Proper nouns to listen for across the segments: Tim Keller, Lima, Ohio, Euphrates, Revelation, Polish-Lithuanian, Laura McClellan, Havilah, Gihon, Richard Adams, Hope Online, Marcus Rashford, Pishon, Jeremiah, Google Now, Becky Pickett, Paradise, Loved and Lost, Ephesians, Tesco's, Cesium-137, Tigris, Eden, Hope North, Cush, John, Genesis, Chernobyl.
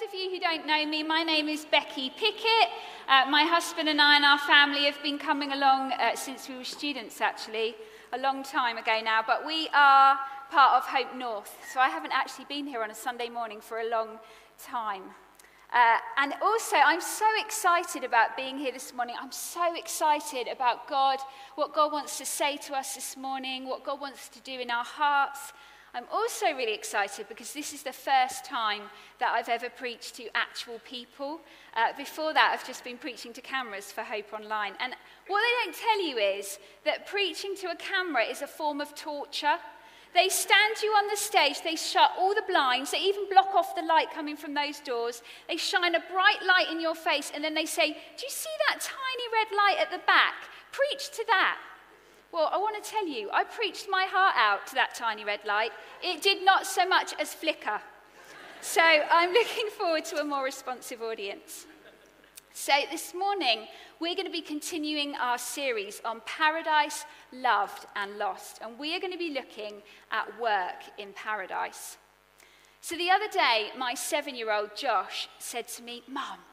those of you who don't know me, my name is Becky Pickett. My husband and I and our family have been coming along since we were students, actually, a long time ago now. But we are part of Hope North, so I haven't actually been here on a Sunday morning for a long time. And also, I'm so excited about being here this morning. I'm so excited about God, what God wants to say to us this morning, what God wants to do in our hearts. I'm also really excited because this is the first time that I've ever preached to actual people. Before that, I've just been preaching to cameras for Hope Online. And what they don't tell you is that preaching to a camera is a form of torture. They stand you on the stage, they shut all the blinds, they even block off the light coming from those doors, they shine a bright light in your face, and then they say, "Do you see that tiny red light at the back? Preach to that." Well, I want to tell you, I preached my heart out to that tiny red light. It did not so much as flicker. So I'm looking forward to a more responsive audience. So this morning, we're going to be continuing our series on Paradise, Loved and Lost. And we are going to be looking at work in paradise. So the other day, my 7-year-old Josh said to me, "Mum,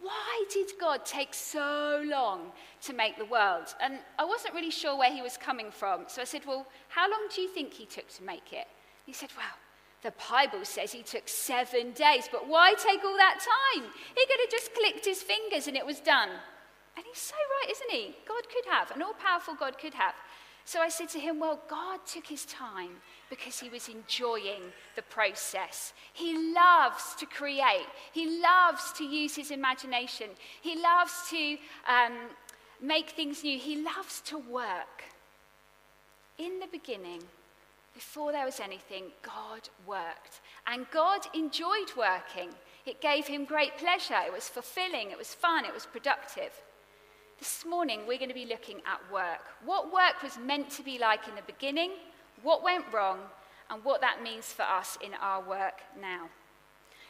why did God take so long to make the world?" And I wasn't really sure where he was coming from. So I said, "Well, how long do you think he took to make it?" He said, "Well, the Bible says he took 7 days, but why take all that time? He could have just clicked his fingers and it was done." And he's so right, isn't he? God could have, an all-powerful God could have. So I said to him, "Well, God took his time because he was enjoying the process. He loves to create. He loves to use his imagination. He loves to make things new. He loves to work. In the beginning, before there was anything, God worked. And God enjoyed working. It gave him great pleasure. It was fulfilling. It was fun. It was productive." This morning, we're going to be looking at work. What work was meant to be like in the beginning, what went wrong, and what that means for us in our work now.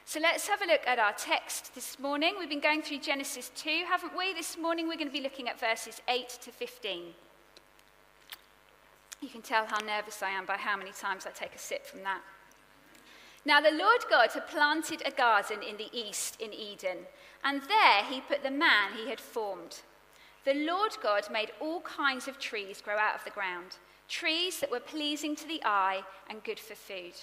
So let's have a look at our text this morning. We've been going through Genesis 2, haven't we? This morning, we're going to be looking at verses 8 to 15. You can tell how nervous I am by how many times I take a sip from that. "Now the Lord God had planted a garden in the east in Eden, and there he put the man he had formed. The Lord God made all kinds of trees grow out of the ground, trees that were pleasing to the eye and good for food.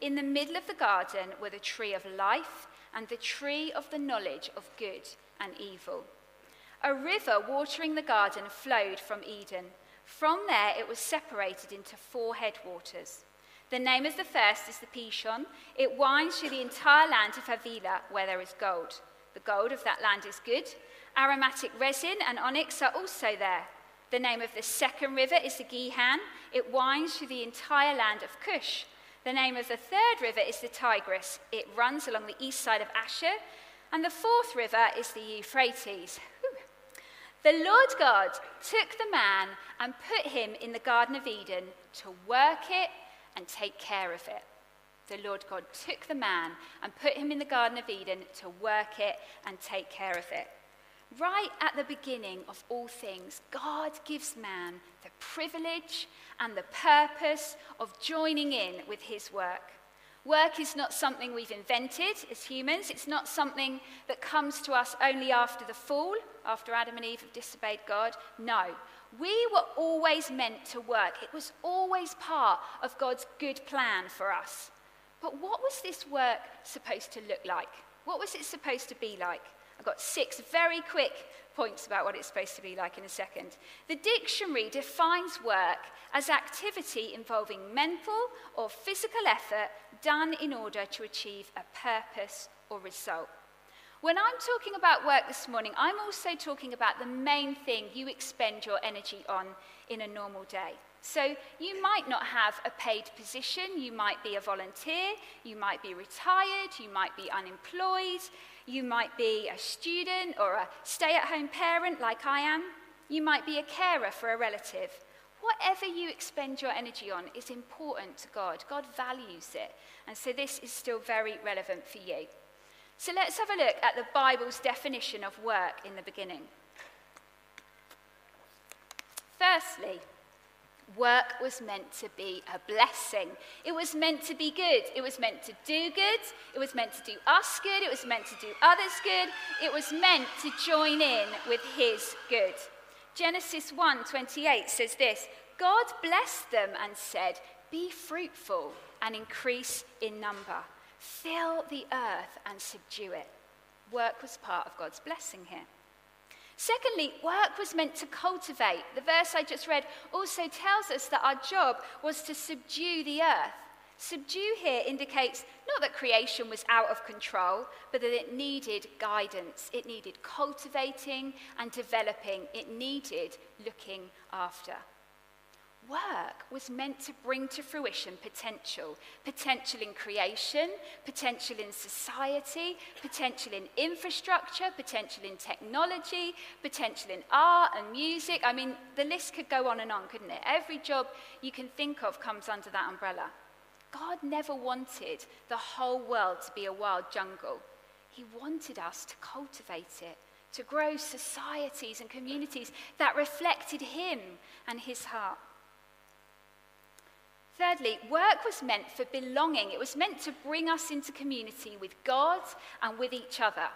In the middle of the garden were the tree of life and the tree of the knowledge of good and evil. A river watering the garden flowed from Eden. From there it was separated into 4 headwaters. The name of the first is the Pishon. It winds through the entire land of Havilah, where there is gold. The gold of that land is good. Aromatic resin and onyx are also there. The name of the second river is the Gihon. It winds through the entire land of Cush. The name of the third river is the Tigris. It runs along the east side of Ashur. And the fourth river is the Euphrates." The Lord God took the man and put him in the Garden of Eden to work it and take care of it. The Lord God took the man and put him in the Garden of Eden to work it and take care of it. Right at the beginning of all things, God gives man the privilege and the purpose of joining in with his work. Work is not something we've invented as humans. It's not something that comes to us only after the fall, after Adam and Eve have disobeyed God. No, we were always meant to work. It was always part of God's good plan for us. But what was this work supposed to look like? What was it supposed to be like? I've got 6 very quick points about what it's supposed to be like in a second. The dictionary defines work as activity involving mental or physical effort done in order to achieve a purpose or result. When I'm talking about work this morning, I'm also talking about the main thing you expend your energy on in a normal day. So you might not have a paid position, you might be a volunteer, you might be retired, you might be unemployed, you might be a student or a stay-at-home parent like I am. You might be a carer for a relative. Whatever you expend your energy on is important to God. God values it. And so this is still very relevant for you. So let's have a look at the Bible's definition of work in the beginning. Firstly, Work was meant to be a blessing. It was meant to be good. It was meant to do good. It was meant to do us good. It was meant to do others good. It was meant to join in with his good. Genesis 1:28 says this, God blessed them and said, be fruitful and increase in number. Fill the earth and subdue it. Work was part of God's blessing here. Secondly, work was meant to cultivate. The verse I just read also tells us that our job was to subdue the earth. Subdue here indicates not that creation was out of control, but that it needed guidance. It needed cultivating and developing. It needed looking after. Work was meant to bring to fruition potential. Potential in creation, potential in society, potential in infrastructure, potential in technology, potential in art and music. I mean, the list could go on and on, couldn't it? Every job you can think of comes under that umbrella. God never wanted the whole world to be a wild jungle. He wanted us to cultivate it, to grow societies and communities that reflected him and his heart. Thirdly, work was meant for belonging. It was meant to bring us into community with God and with each other.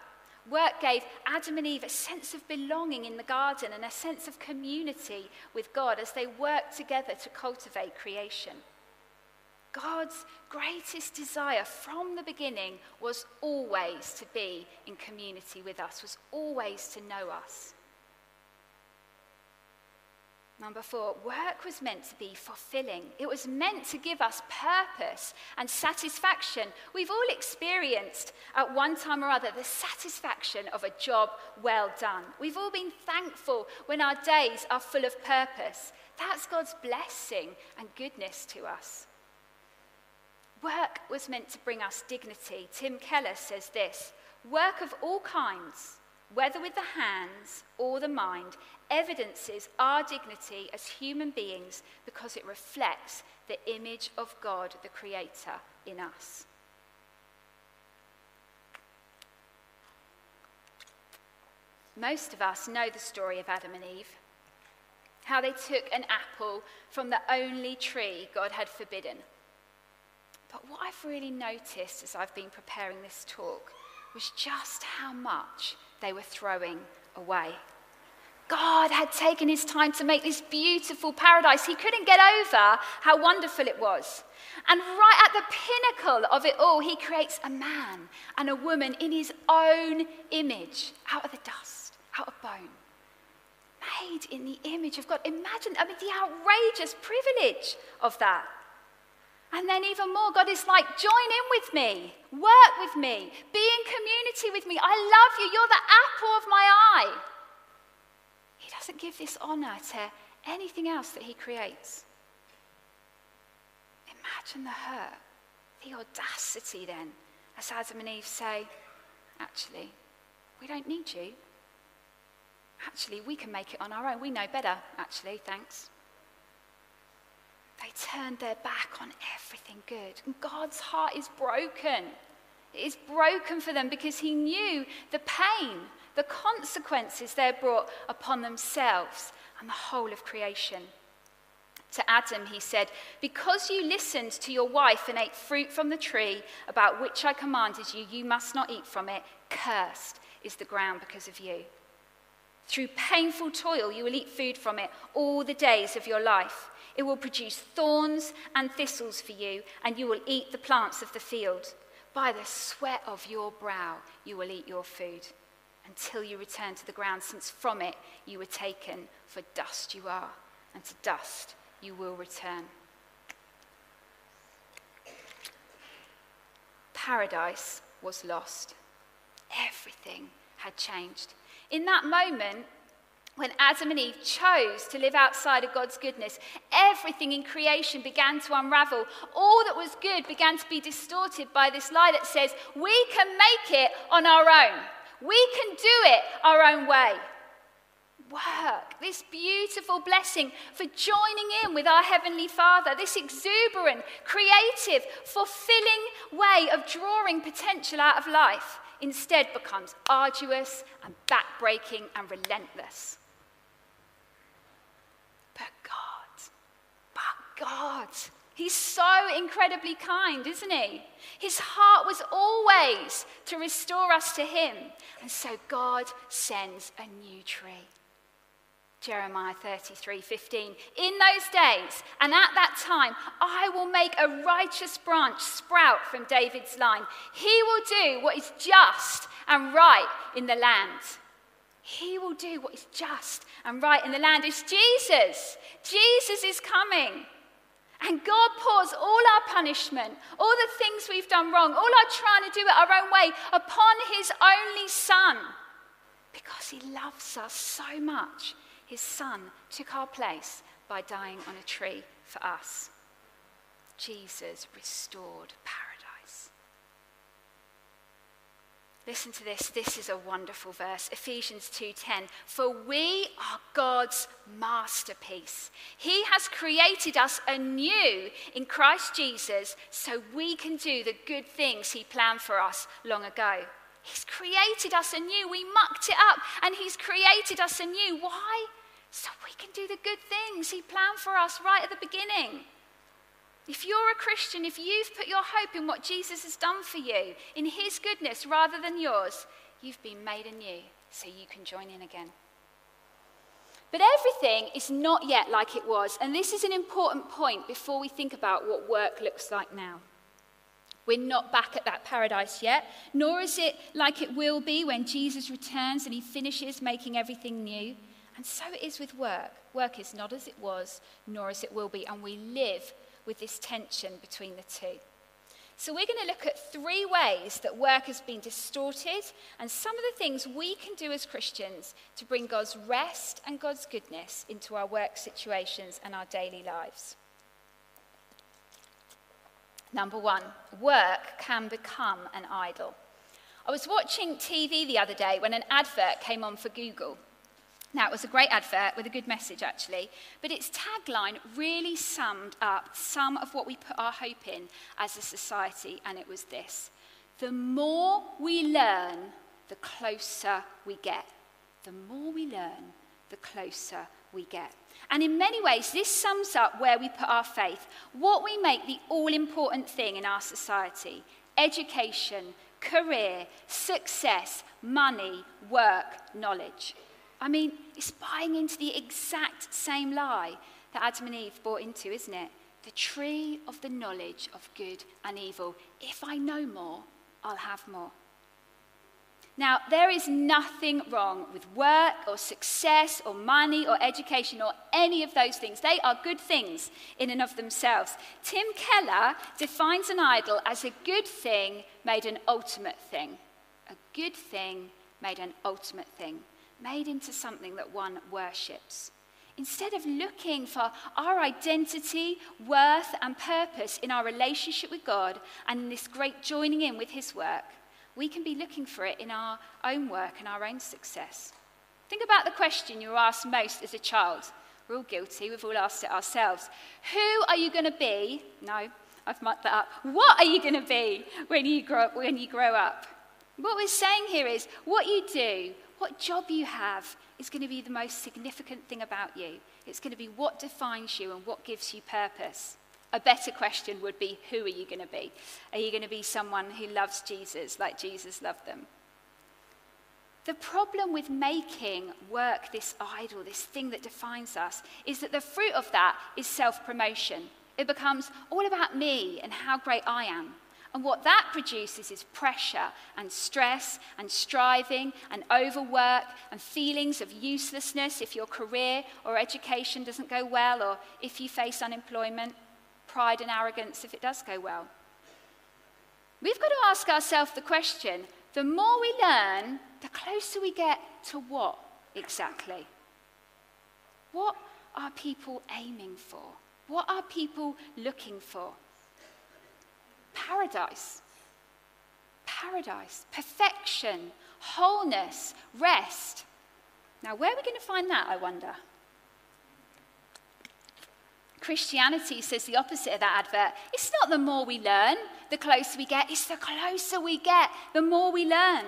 Work gave Adam and Eve a sense of belonging in the garden and a sense of community with God as they worked together to cultivate creation. God's greatest desire from the beginning was always to be in community with us, was always to know us. Number four, work was meant to be fulfilling. It was meant to give us purpose and satisfaction. We've all experienced at one time or other the satisfaction of a job well done. We've all been thankful when our days are full of purpose. That's God's blessing and goodness to us. Work was meant to bring us dignity. Tim Keller says this, work of all kinds, whether with the hands or the mind, evidences our dignity as human beings because it reflects the image of God, the Creator, in us. Most of us know the story of Adam and Eve, how they took an apple from the only tree God had forbidden. But what I've really noticed as I've been preparing this talk was just how much they were throwing away. God had taken his time to make this beautiful paradise. He couldn't get over how wonderful it was. And right at the pinnacle of it all, he creates a man and a woman in his own image, out of the dust, out of bone, made in the image of God. Imagine, I mean, the outrageous privilege of that. And then even more, God is like, join in with me, work with me, be in community with me. I love you, you're the apple of my eye. He doesn't give this honor to anything else that he creates. Imagine the hurt, the audacity then, as Adam and Eve say, actually, we don't need you. Actually, we can make it on our own. We know better, actually, thanks. They turned their back on everything good. And God's heart is broken. It is broken for them because he knew the pain, the consequences they brought upon themselves and the whole of creation. To Adam, he said, because you listened to your wife and ate fruit from the tree about which I commanded you, you must not eat from it. Cursed is the ground because of you. Through painful toil, you will eat food from it all the days of your life. It will produce thorns and thistles for you, and you will eat the plants of the field. By the sweat of your brow, you will eat your food until you return to the ground, since from it you were taken, for dust you are, and to dust you will return. Paradise was lost. Everything had changed. In that moment, when Adam and Eve chose to live outside of God's goodness, everything in creation began to unravel. All that was good began to be distorted by this lie that says, we can make it on our own. We can do it our own way. Work, this beautiful blessing for joining in with our Heavenly Father, this exuberant, creative, fulfilling way of drawing potential out of life, instead becomes arduous and backbreaking and relentless. But God, God. He's so incredibly kind, isn't he? His heart was always to restore us to him. And so God sends a new tree. Jeremiah 33:15. In those days and at that time, I will make a righteous branch sprout from David's line. He will do what is just and right in the land. He will do what is just and right in the land. It's Jesus. Jesus is coming. And God pours all our punishment, all the things we've done wrong, all our trying to do it our own way upon his only son, because he loves us so much. His son took our place by dying on a tree for us. Jesus restored paradise. Listen to this. This is a wonderful verse. Ephesians 2:10. For we are God's masterpiece. He has created us anew in Christ Jesus so we can do the good things he planned for us long ago. He's created us anew. We mucked it up and he's created us anew. Why? So we can do the good things he planned for us right at the beginning. If you're a Christian, if you've put your hope in what Jesus has done for you, in his goodness rather than yours, you've been made anew, so you can join in again. But everything is not yet like it was, and this is an important point before we think about what work looks like now. We're not back at that paradise yet, nor is it like it will be when Jesus returns and he finishes making everything new. And so it is with work. Work is not as it was, nor as it will be. And we live with this tension between the two. So we're going to look at three ways that work has been distorted and some of the things we can do as Christians to bring God's rest and God's goodness into our work situations and our daily lives. Number one, work can become an idol. I was watching TV the other day when an advert came on for Google. Now, it was a great advert with a good message, actually, but its tagline really summed up some of what we put our hope in as a society, and it was this: the more we learn, the closer we get. The more we learn, the closer we get. And in many ways, this sums up where we put our faith, what we make the all-important thing in our society: education, career, success, money, work, knowledge. I mean, it's buying into the exact same lie that Adam and Eve bought into, isn't it? The tree of the knowledge of good and evil. If I know more, I'll have more. Now, there is nothing wrong with work or success or money or education or any of those things. They are good things in and of themselves. Tim Keller defines an idol as a good thing made an ultimate thing. A good thing made an ultimate thing, made into something that one worships. Instead of looking for our identity, worth, and purpose in our relationship with God and in this great joining in with his work, we can be looking for it in our own work and our own success. Think about the question you were asked most as a child. We're all guilty, we've all asked it ourselves. Who are you going to be? No, I've mucked that up. What are you going to be when you grow up? What we're saying here is what you do, what job you have, is going to be the most significant thing about you. It's going to be what defines you and what gives you purpose. A better question would be, who are you going to be? Are you going to be someone who loves Jesus like Jesus loved them? The problem with making work this idol, this thing that defines us, is that the fruit of that is self-promotion. It becomes all about me and how great I am. And what that produces is pressure and stress and striving and overwork and feelings of uselessness if your career or education doesn't go well, or if you face unemployment. Pride and arrogance if it does go well. We've got to ask ourselves the question, the more we learn, the closer we get to what exactly? What are people aiming for? What are people looking for? Paradise. Paradise. Perfection. Wholeness. Rest. Now, where are we going to find that, I wonder? Christianity says the opposite of that advert. It's not the more we learn, the closer we get. It's the closer we get, the more we learn.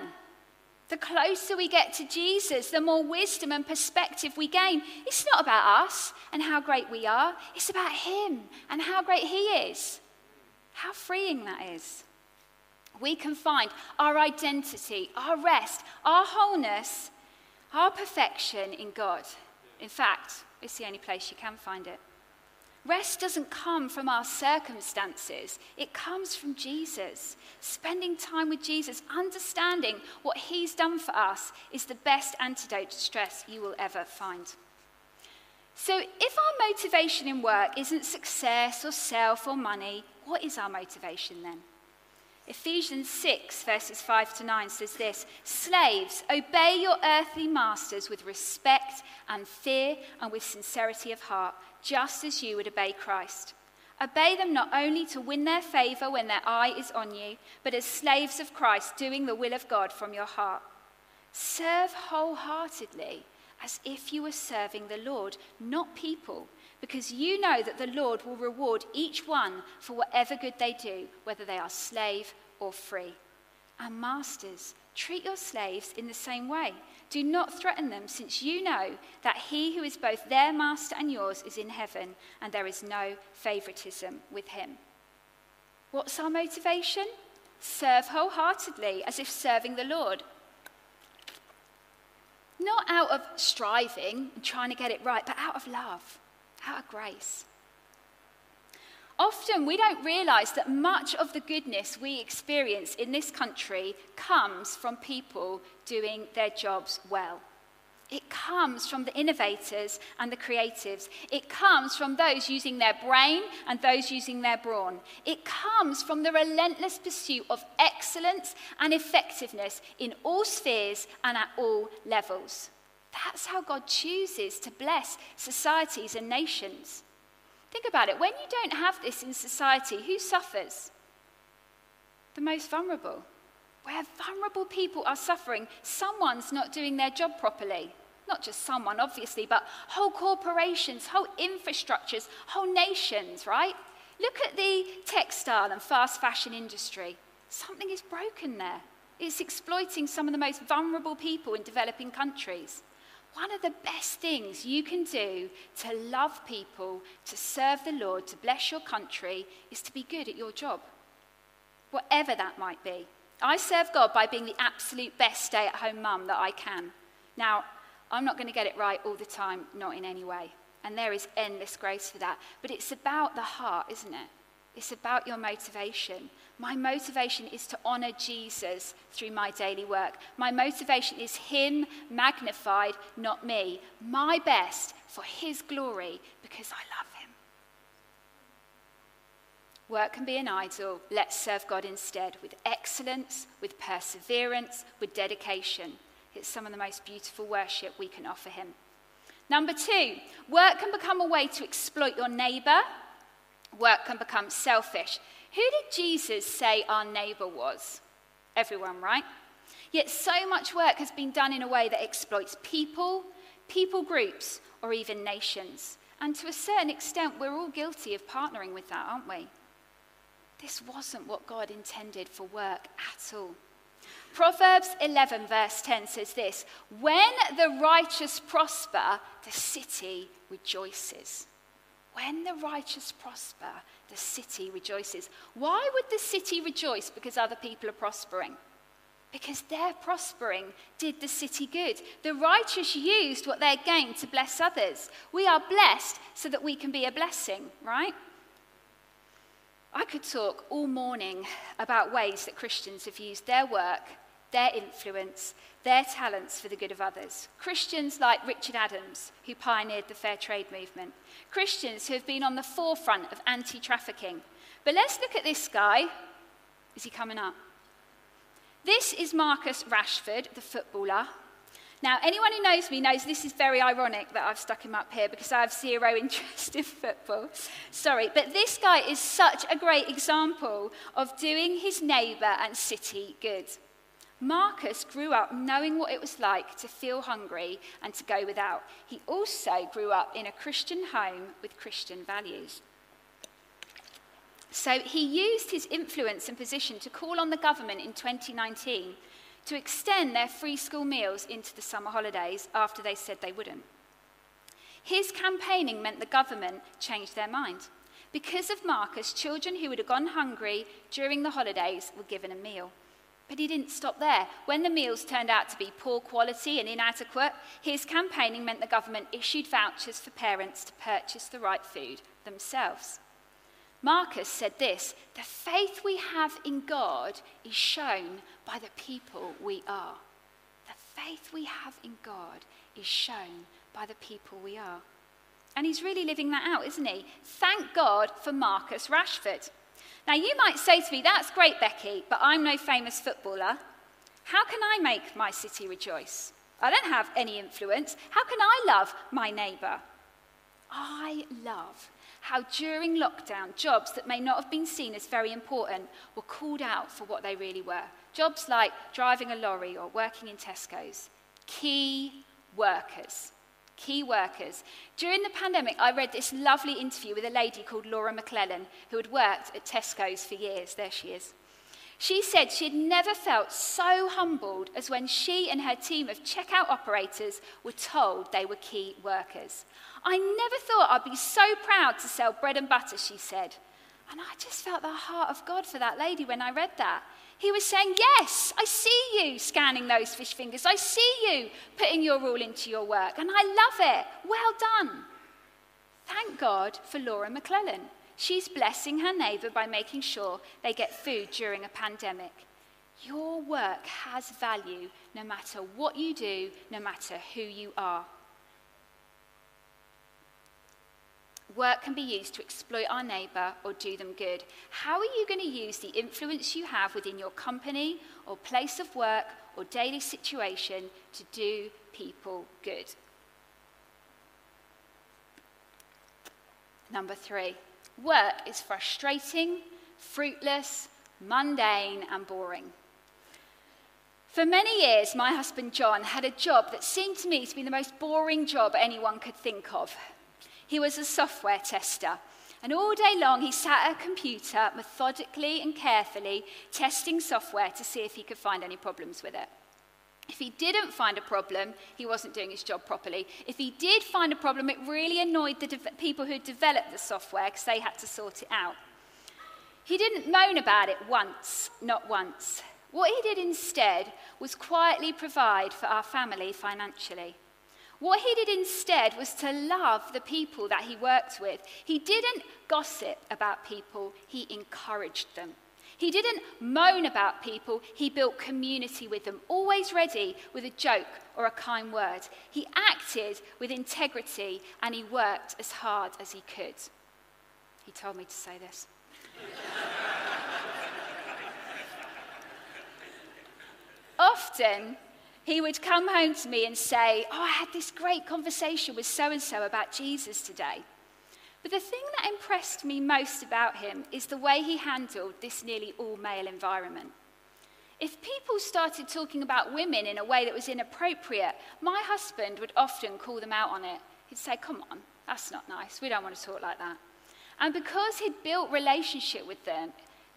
The closer we get to Jesus, the more wisdom and perspective we gain. It's not about us and how great we are. It's about him and how great he is. How freeing that is. We can find our identity, our rest, our wholeness, our perfection in God. In fact, it's the only place you can find it. Rest doesn't come from our circumstances. It comes from Jesus. Spending time with Jesus, understanding what he's done for us, is the best antidote to stress you will ever find. So if our motivation in work isn't success or self or money, what is our motivation then? Ephesians 6, verses 5 to 9 says this: "Slaves, obey your earthly masters with respect and fear and with sincerity of heart, just as you would obey Christ. Obey them not only to win their favor when their eye is on you, but as slaves of Christ, doing the will of God from your heart. Serve wholeheartedly, as if you were serving the Lord, not people, because you know that the Lord will reward each one for whatever good they do, whether they are slave or free. And masters, treat your slaves in the same way. Do not threaten them, since you know that he who is both their master and yours is in heaven, and there is no favoritism with him." What's our motivation? Serve wholeheartedly, as if serving the Lord. Not out of striving and trying to get it right, but out of love, out of grace. Often we don't realise that much of the goodness we experience in this country comes from people doing their jobs well. It comes from the innovators and the creatives. It comes from those using their brain and those using their brawn. It comes from the relentless pursuit of excellence and effectiveness in all spheres and at all levels. That's how God chooses to bless societies and nations. Think about it. When you don't have this in society, who suffers? The most vulnerable. Where vulnerable people are suffering, someone's not doing their job properly. Not just someone, obviously, but whole corporations, whole infrastructures, whole nations, right? Look at the textile and fast fashion industry. Something is broken there. It's exploiting some of the most vulnerable people in developing countries. One of the best things you can do to love people, to serve the Lord, to bless your country, is to be good at your job, whatever that might be. I serve God by being the absolute best stay-at-home mum that I can. Now, I'm not going to get it right all the time, not in any way. And there is endless grace for that. But it's about the heart, isn't it? It's about your motivation. My motivation is to honour Jesus through my daily work. My motivation is him magnified, not me. My best for his glory, because I love him. Work can be an idol. Let's serve God instead with excellence, with perseverance, with dedication. It's some of the most beautiful worship we can offer him. Number 2, work can become a way to exploit your neighbour. Work can become selfish. Who did Jesus say our neighbour was? Everyone, right? Yet so much work has been done in a way that exploits people, people groups, or even nations. And to a certain extent, we're all guilty of partnering with that, aren't we? This wasn't what God intended for work at all. Proverbs 11 verse 10 says this: "When the righteous prosper, the city rejoices." When the righteous prosper, the city rejoices. Why would the city rejoice because other people are prospering? Because their prospering did the city good. The righteous used what they gained to bless others. We are blessed so that we can be a blessing, right? I could talk all morning about ways that Christians have used their work, their influence, their talents for the good of others. Christians like Richard Adams, who pioneered the fair trade movement. Christians who have been on the forefront of anti-trafficking. But let's look at this guy. Is he coming up? This is Marcus Rashford, the footballer. Now, anyone who knows me knows this is very ironic that I've stuck him up here because I have zero interest in football. Sorry, but this guy is such a great example of doing his neighbour and city good. Marcus grew up knowing what it was like to feel hungry and to go without. He also grew up in a Christian home with Christian values. So he used his influence and position to call on the government in 2019 to extend their free school meals into the summer holidays after they said they wouldn't. His campaigning meant the government changed their mind. Because of Marcus, children who would have gone hungry during the holidays were given a meal. But he didn't stop there. When the meals turned out to be poor quality and inadequate, his campaigning meant the government issued vouchers for parents to purchase the right food themselves. Marcus said this, "The faith we have in God is shown by the people we are." The faith we have in God is shown by the people we are. And he's really living that out, isn't he? Thank God for Marcus Rashford. Now, you might say to me, that's great, Becky, but I'm no famous footballer. How can I make my city rejoice? I don't have any influence. How can I love my neighbour? I love how during lockdown, jobs that may not have been seen as very important were called out for what they really were. Jobs like driving a lorry or working in Tesco's. Key workers. Key workers. During the pandemic, I read this lovely interview with a lady called Laura McClellan, who had worked at Tesco's for years. There she is. She said she had never felt so humbled as when she and her team of checkout operators were told they were key workers. I never thought I'd be so proud to sell bread and butter, she said. And I just felt the heart of God for that lady when I read that. He was saying, yes, I see you scanning those fish fingers. I see you putting your all into your work, and I love it. Well done. Thank God for Laura McClellan. She's blessing her neighbour by making sure they get food during a pandemic. Your work has value no matter what you do, no matter who you are. Work can be used to exploit our neighbour or do them good. How are you going to use the influence you have within your company or place of work or daily situation to do people good? Number 3, work is frustrating, fruitless, mundane and boring. For many years, my husband John had a job that seemed to me to be the most boring job anyone could think of. He was a software tester, and all day long he sat at a computer methodically and carefully testing software to see if he could find any problems with it. If he didn't find a problem, he wasn't doing his job properly. If he did find a problem, it really annoyed the people who developed the software because they had to sort it out. He didn't moan about it once, not once. What he did instead was quietly provide for our family financially. What he did instead was to love the people that he worked with. He didn't gossip about people, he encouraged them. He didn't moan about people, he built community with them, always ready with a joke or a kind word. He acted with integrity and he worked as hard as he could. He told me to say this. Often, he would come home to me and say, I had this great conversation with so-and-so about Jesus today. But the thing that impressed me most about him is the way he handled this nearly all-male environment. If people started talking about women in a way that was inappropriate, my husband would often call them out on it. He'd say, come on, that's not nice. We don't want to talk like that. And because he'd built relationship with them,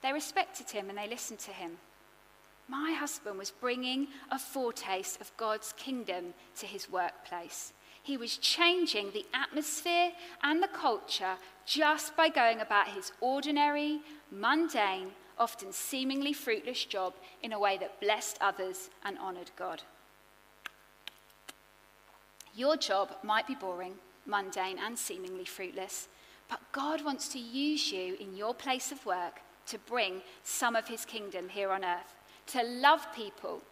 they respected him and they listened to him. My husband was bringing a foretaste of God's kingdom to his workplace. He was changing the atmosphere and the culture just by going about his ordinary, mundane, often seemingly fruitless job in a way that blessed others and honoured God. Your job might be boring, mundane and seemingly fruitless, but God wants to use you in your place of work to bring some of his kingdom here on earth. To love people,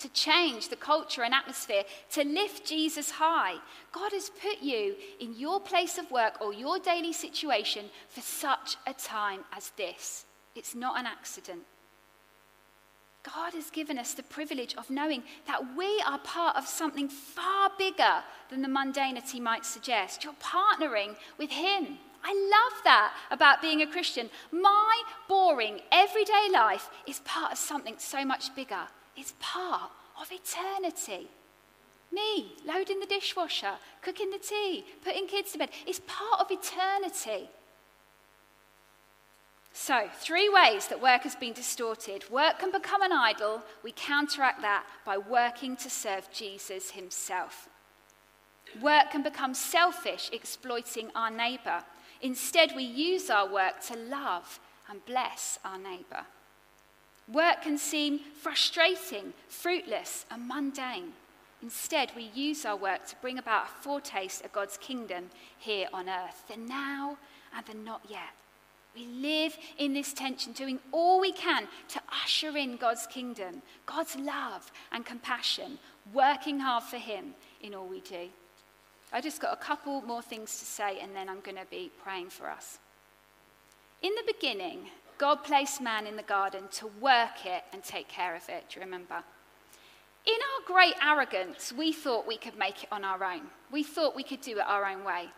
to change the culture and atmosphere, to lift Jesus high. God has put you in your place of work or your daily situation for such a time as this. It's not an accident. God has given us the privilege of knowing that we are part of something far bigger than the mundanity might suggest. You're partnering with him. I love that about being a Christian. My boring, everyday life is part of something so much bigger. It's part of eternity. Me, loading the dishwasher, cooking the tea, putting kids to bed. It's part of eternity. So, 3 ways that work has been distorted. Work can become an idol. We counteract that by working to serve Jesus himself. Work can become selfish, exploiting our neighbour. Instead, we use our work to love and bless our neighbour. Work can seem frustrating, fruitless, and mundane. Instead, we use our work to bring about a foretaste of God's kingdom here on earth, the now and the not yet. We live in this tension, doing all we can to usher in God's kingdom, God's love and compassion, working hard for him in all we do. I've just got a couple more things to say, and then I'm going to be praying for us. In the beginning, God placed man in the garden to work it and take care of it. Do you remember? In our great arrogance, we thought we could make it on our own. We thought we could do it our own way.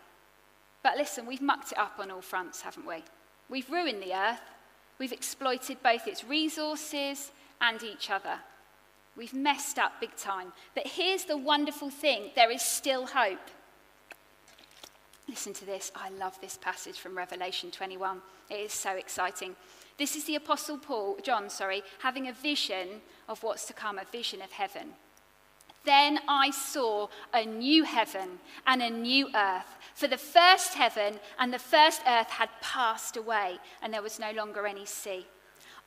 But listen, we've mucked it up on all fronts, haven't we? We've ruined the earth. We've exploited both its resources and each other. We've messed up big time. But here's the wonderful thing. There is still hope. Listen to this. I love this passage from Revelation 21. It is so exciting. This is the Apostle John, having a vision of what's to come, a vision of heaven. Then I saw a new heaven and a new earth, for the first heaven and the first earth had passed away, and there was no longer any sea.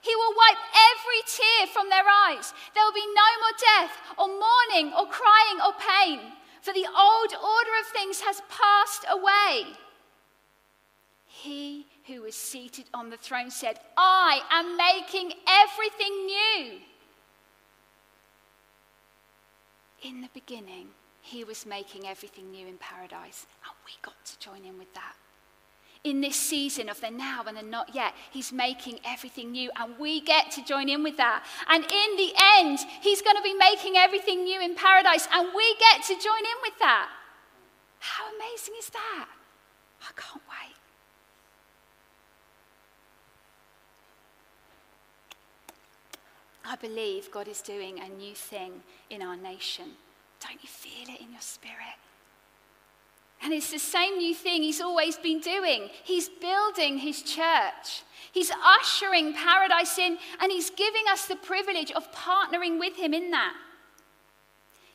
He will wipe every tear from their eyes. There will be no more death or mourning or crying or pain, for the old order of things has passed away." He who was seated on the throne said, "I am making everything new." In the beginning, he was making everything new in paradise, and we got to join in with that. In this season of the now and the not yet, he's making everything new, and we get to join in with that. And in the end, he's going to be making everything new in paradise, and we get to join in with that. How amazing is that? I can't wait. I believe God is doing a new thing in our nation. Don't you feel it in your spirit? And it's the same new thing he's always been doing. He's building his church. He's ushering paradise in, and he's giving us the privilege of partnering with him in that.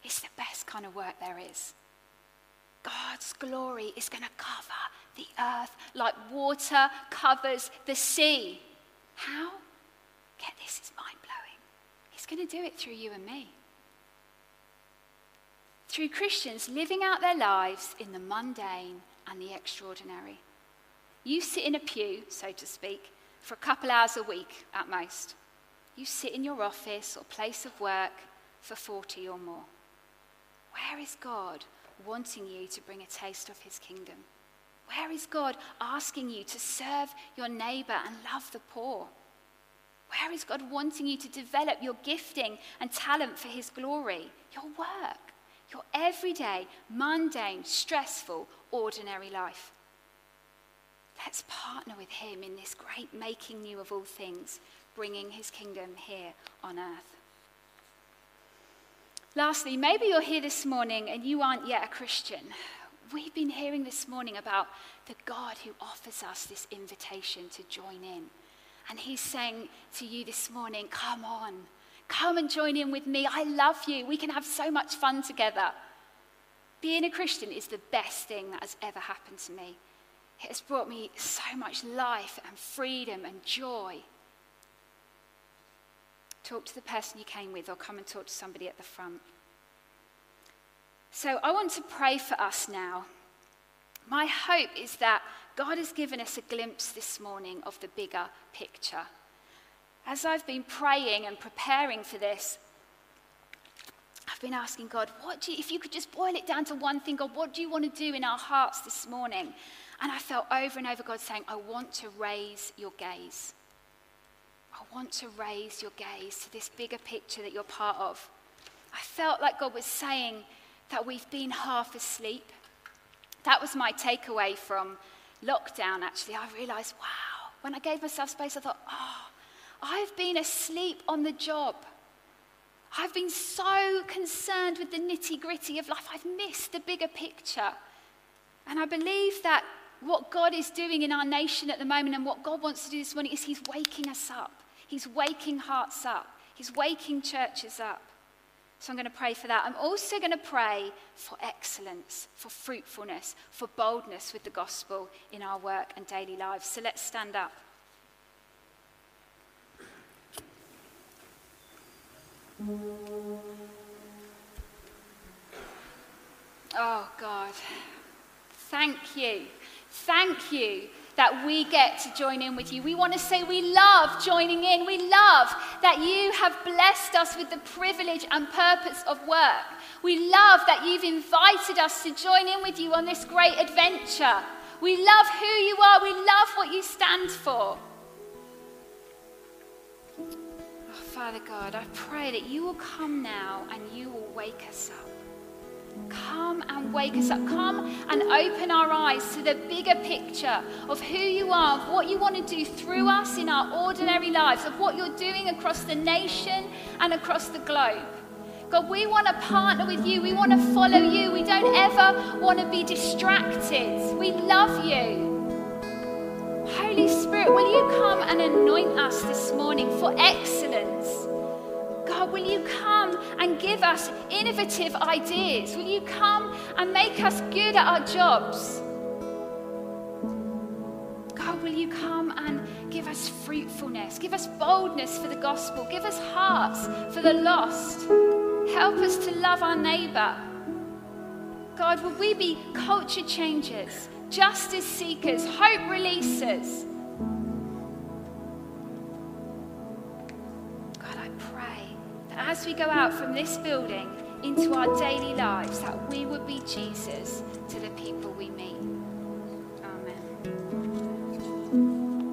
It's the best kind of work there is. God's glory is going to cover the earth like water covers the sea. How? Get this, it's mind-blowing. He's going to do it through you and me. Through Christians living out their lives in the mundane and the extraordinary. You sit in a pew, so to speak, for a couple hours a week at most. You sit in your office or place of work for 40 or more. Where is God wanting you to bring a taste of his kingdom? Where is God asking you to serve your neighbour and love the poor? Where is God wanting you to develop your gifting and talent for his glory, your work? Your everyday, mundane, stressful, ordinary life. Let's partner with him in this great making new of all things, bringing his kingdom here on earth. Lastly, maybe you're here this morning and you aren't yet a Christian. We've been hearing this morning about the God who offers us this invitation to join in. And he's saying to you this morning, come on. Come and join in with me. I love you. We can have so much fun together. Being a Christian is the best thing that has ever happened to me. It has brought me so much life and freedom and joy. Talk to the person you came with, or come and talk to somebody at the front. So I want to pray for us now. My hope is that God has given us a glimpse this morning of the bigger picture. As I've been praying and preparing for this, I've been asking God, if you could just boil it down to one thing, God, what do you want to do in our hearts this morning? And I felt over and over God saying, I want to raise your gaze. I want to raise your gaze to this bigger picture that you're part of. I felt like God was saying that we've been half asleep. That was my takeaway from lockdown, actually. I realized, wow, when I gave myself space, I thought, oh, I've been asleep on the job. I've been so concerned with the nitty-gritty of life. I've missed the bigger picture. And I believe that what God is doing in our nation at the moment and what God wants to do this morning is he's waking us up. He's waking hearts up. He's waking churches up. So I'm going to pray for that. I'm also going to pray for excellence, for fruitfulness, for boldness with the gospel in our work and daily lives. So let's stand up. Oh God, thank you that we get to join in with you. We want to say we love joining in. We love that you have blessed us with the privilege and purpose of work. We love that you've invited us to join in with you on this great adventure. We love who you are. We love what you stand for. Oh, Father God, I pray that you will come now and you will wake us up. Come and wake us up. Come and open our eyes to the bigger picture of who you are, of what you want to do through us in our ordinary lives, of what you're doing across the nation and across the globe. God, we want to partner with you. We want to follow you. We don't ever want to be distracted. We love you. Holy Spirit, will you come and anoint us this morning for excellence? God, will you come and give us innovative ideas? Will you come and make us good at our jobs? God, will you come and give us fruitfulness, give us boldness for the gospel, give us hearts for the lost. Help us to love our neighbour. God, will we be culture changers, justice seekers, hope releasers? God, I pray that as we go out from this building into our daily lives, that we would be Jesus to the people we meet.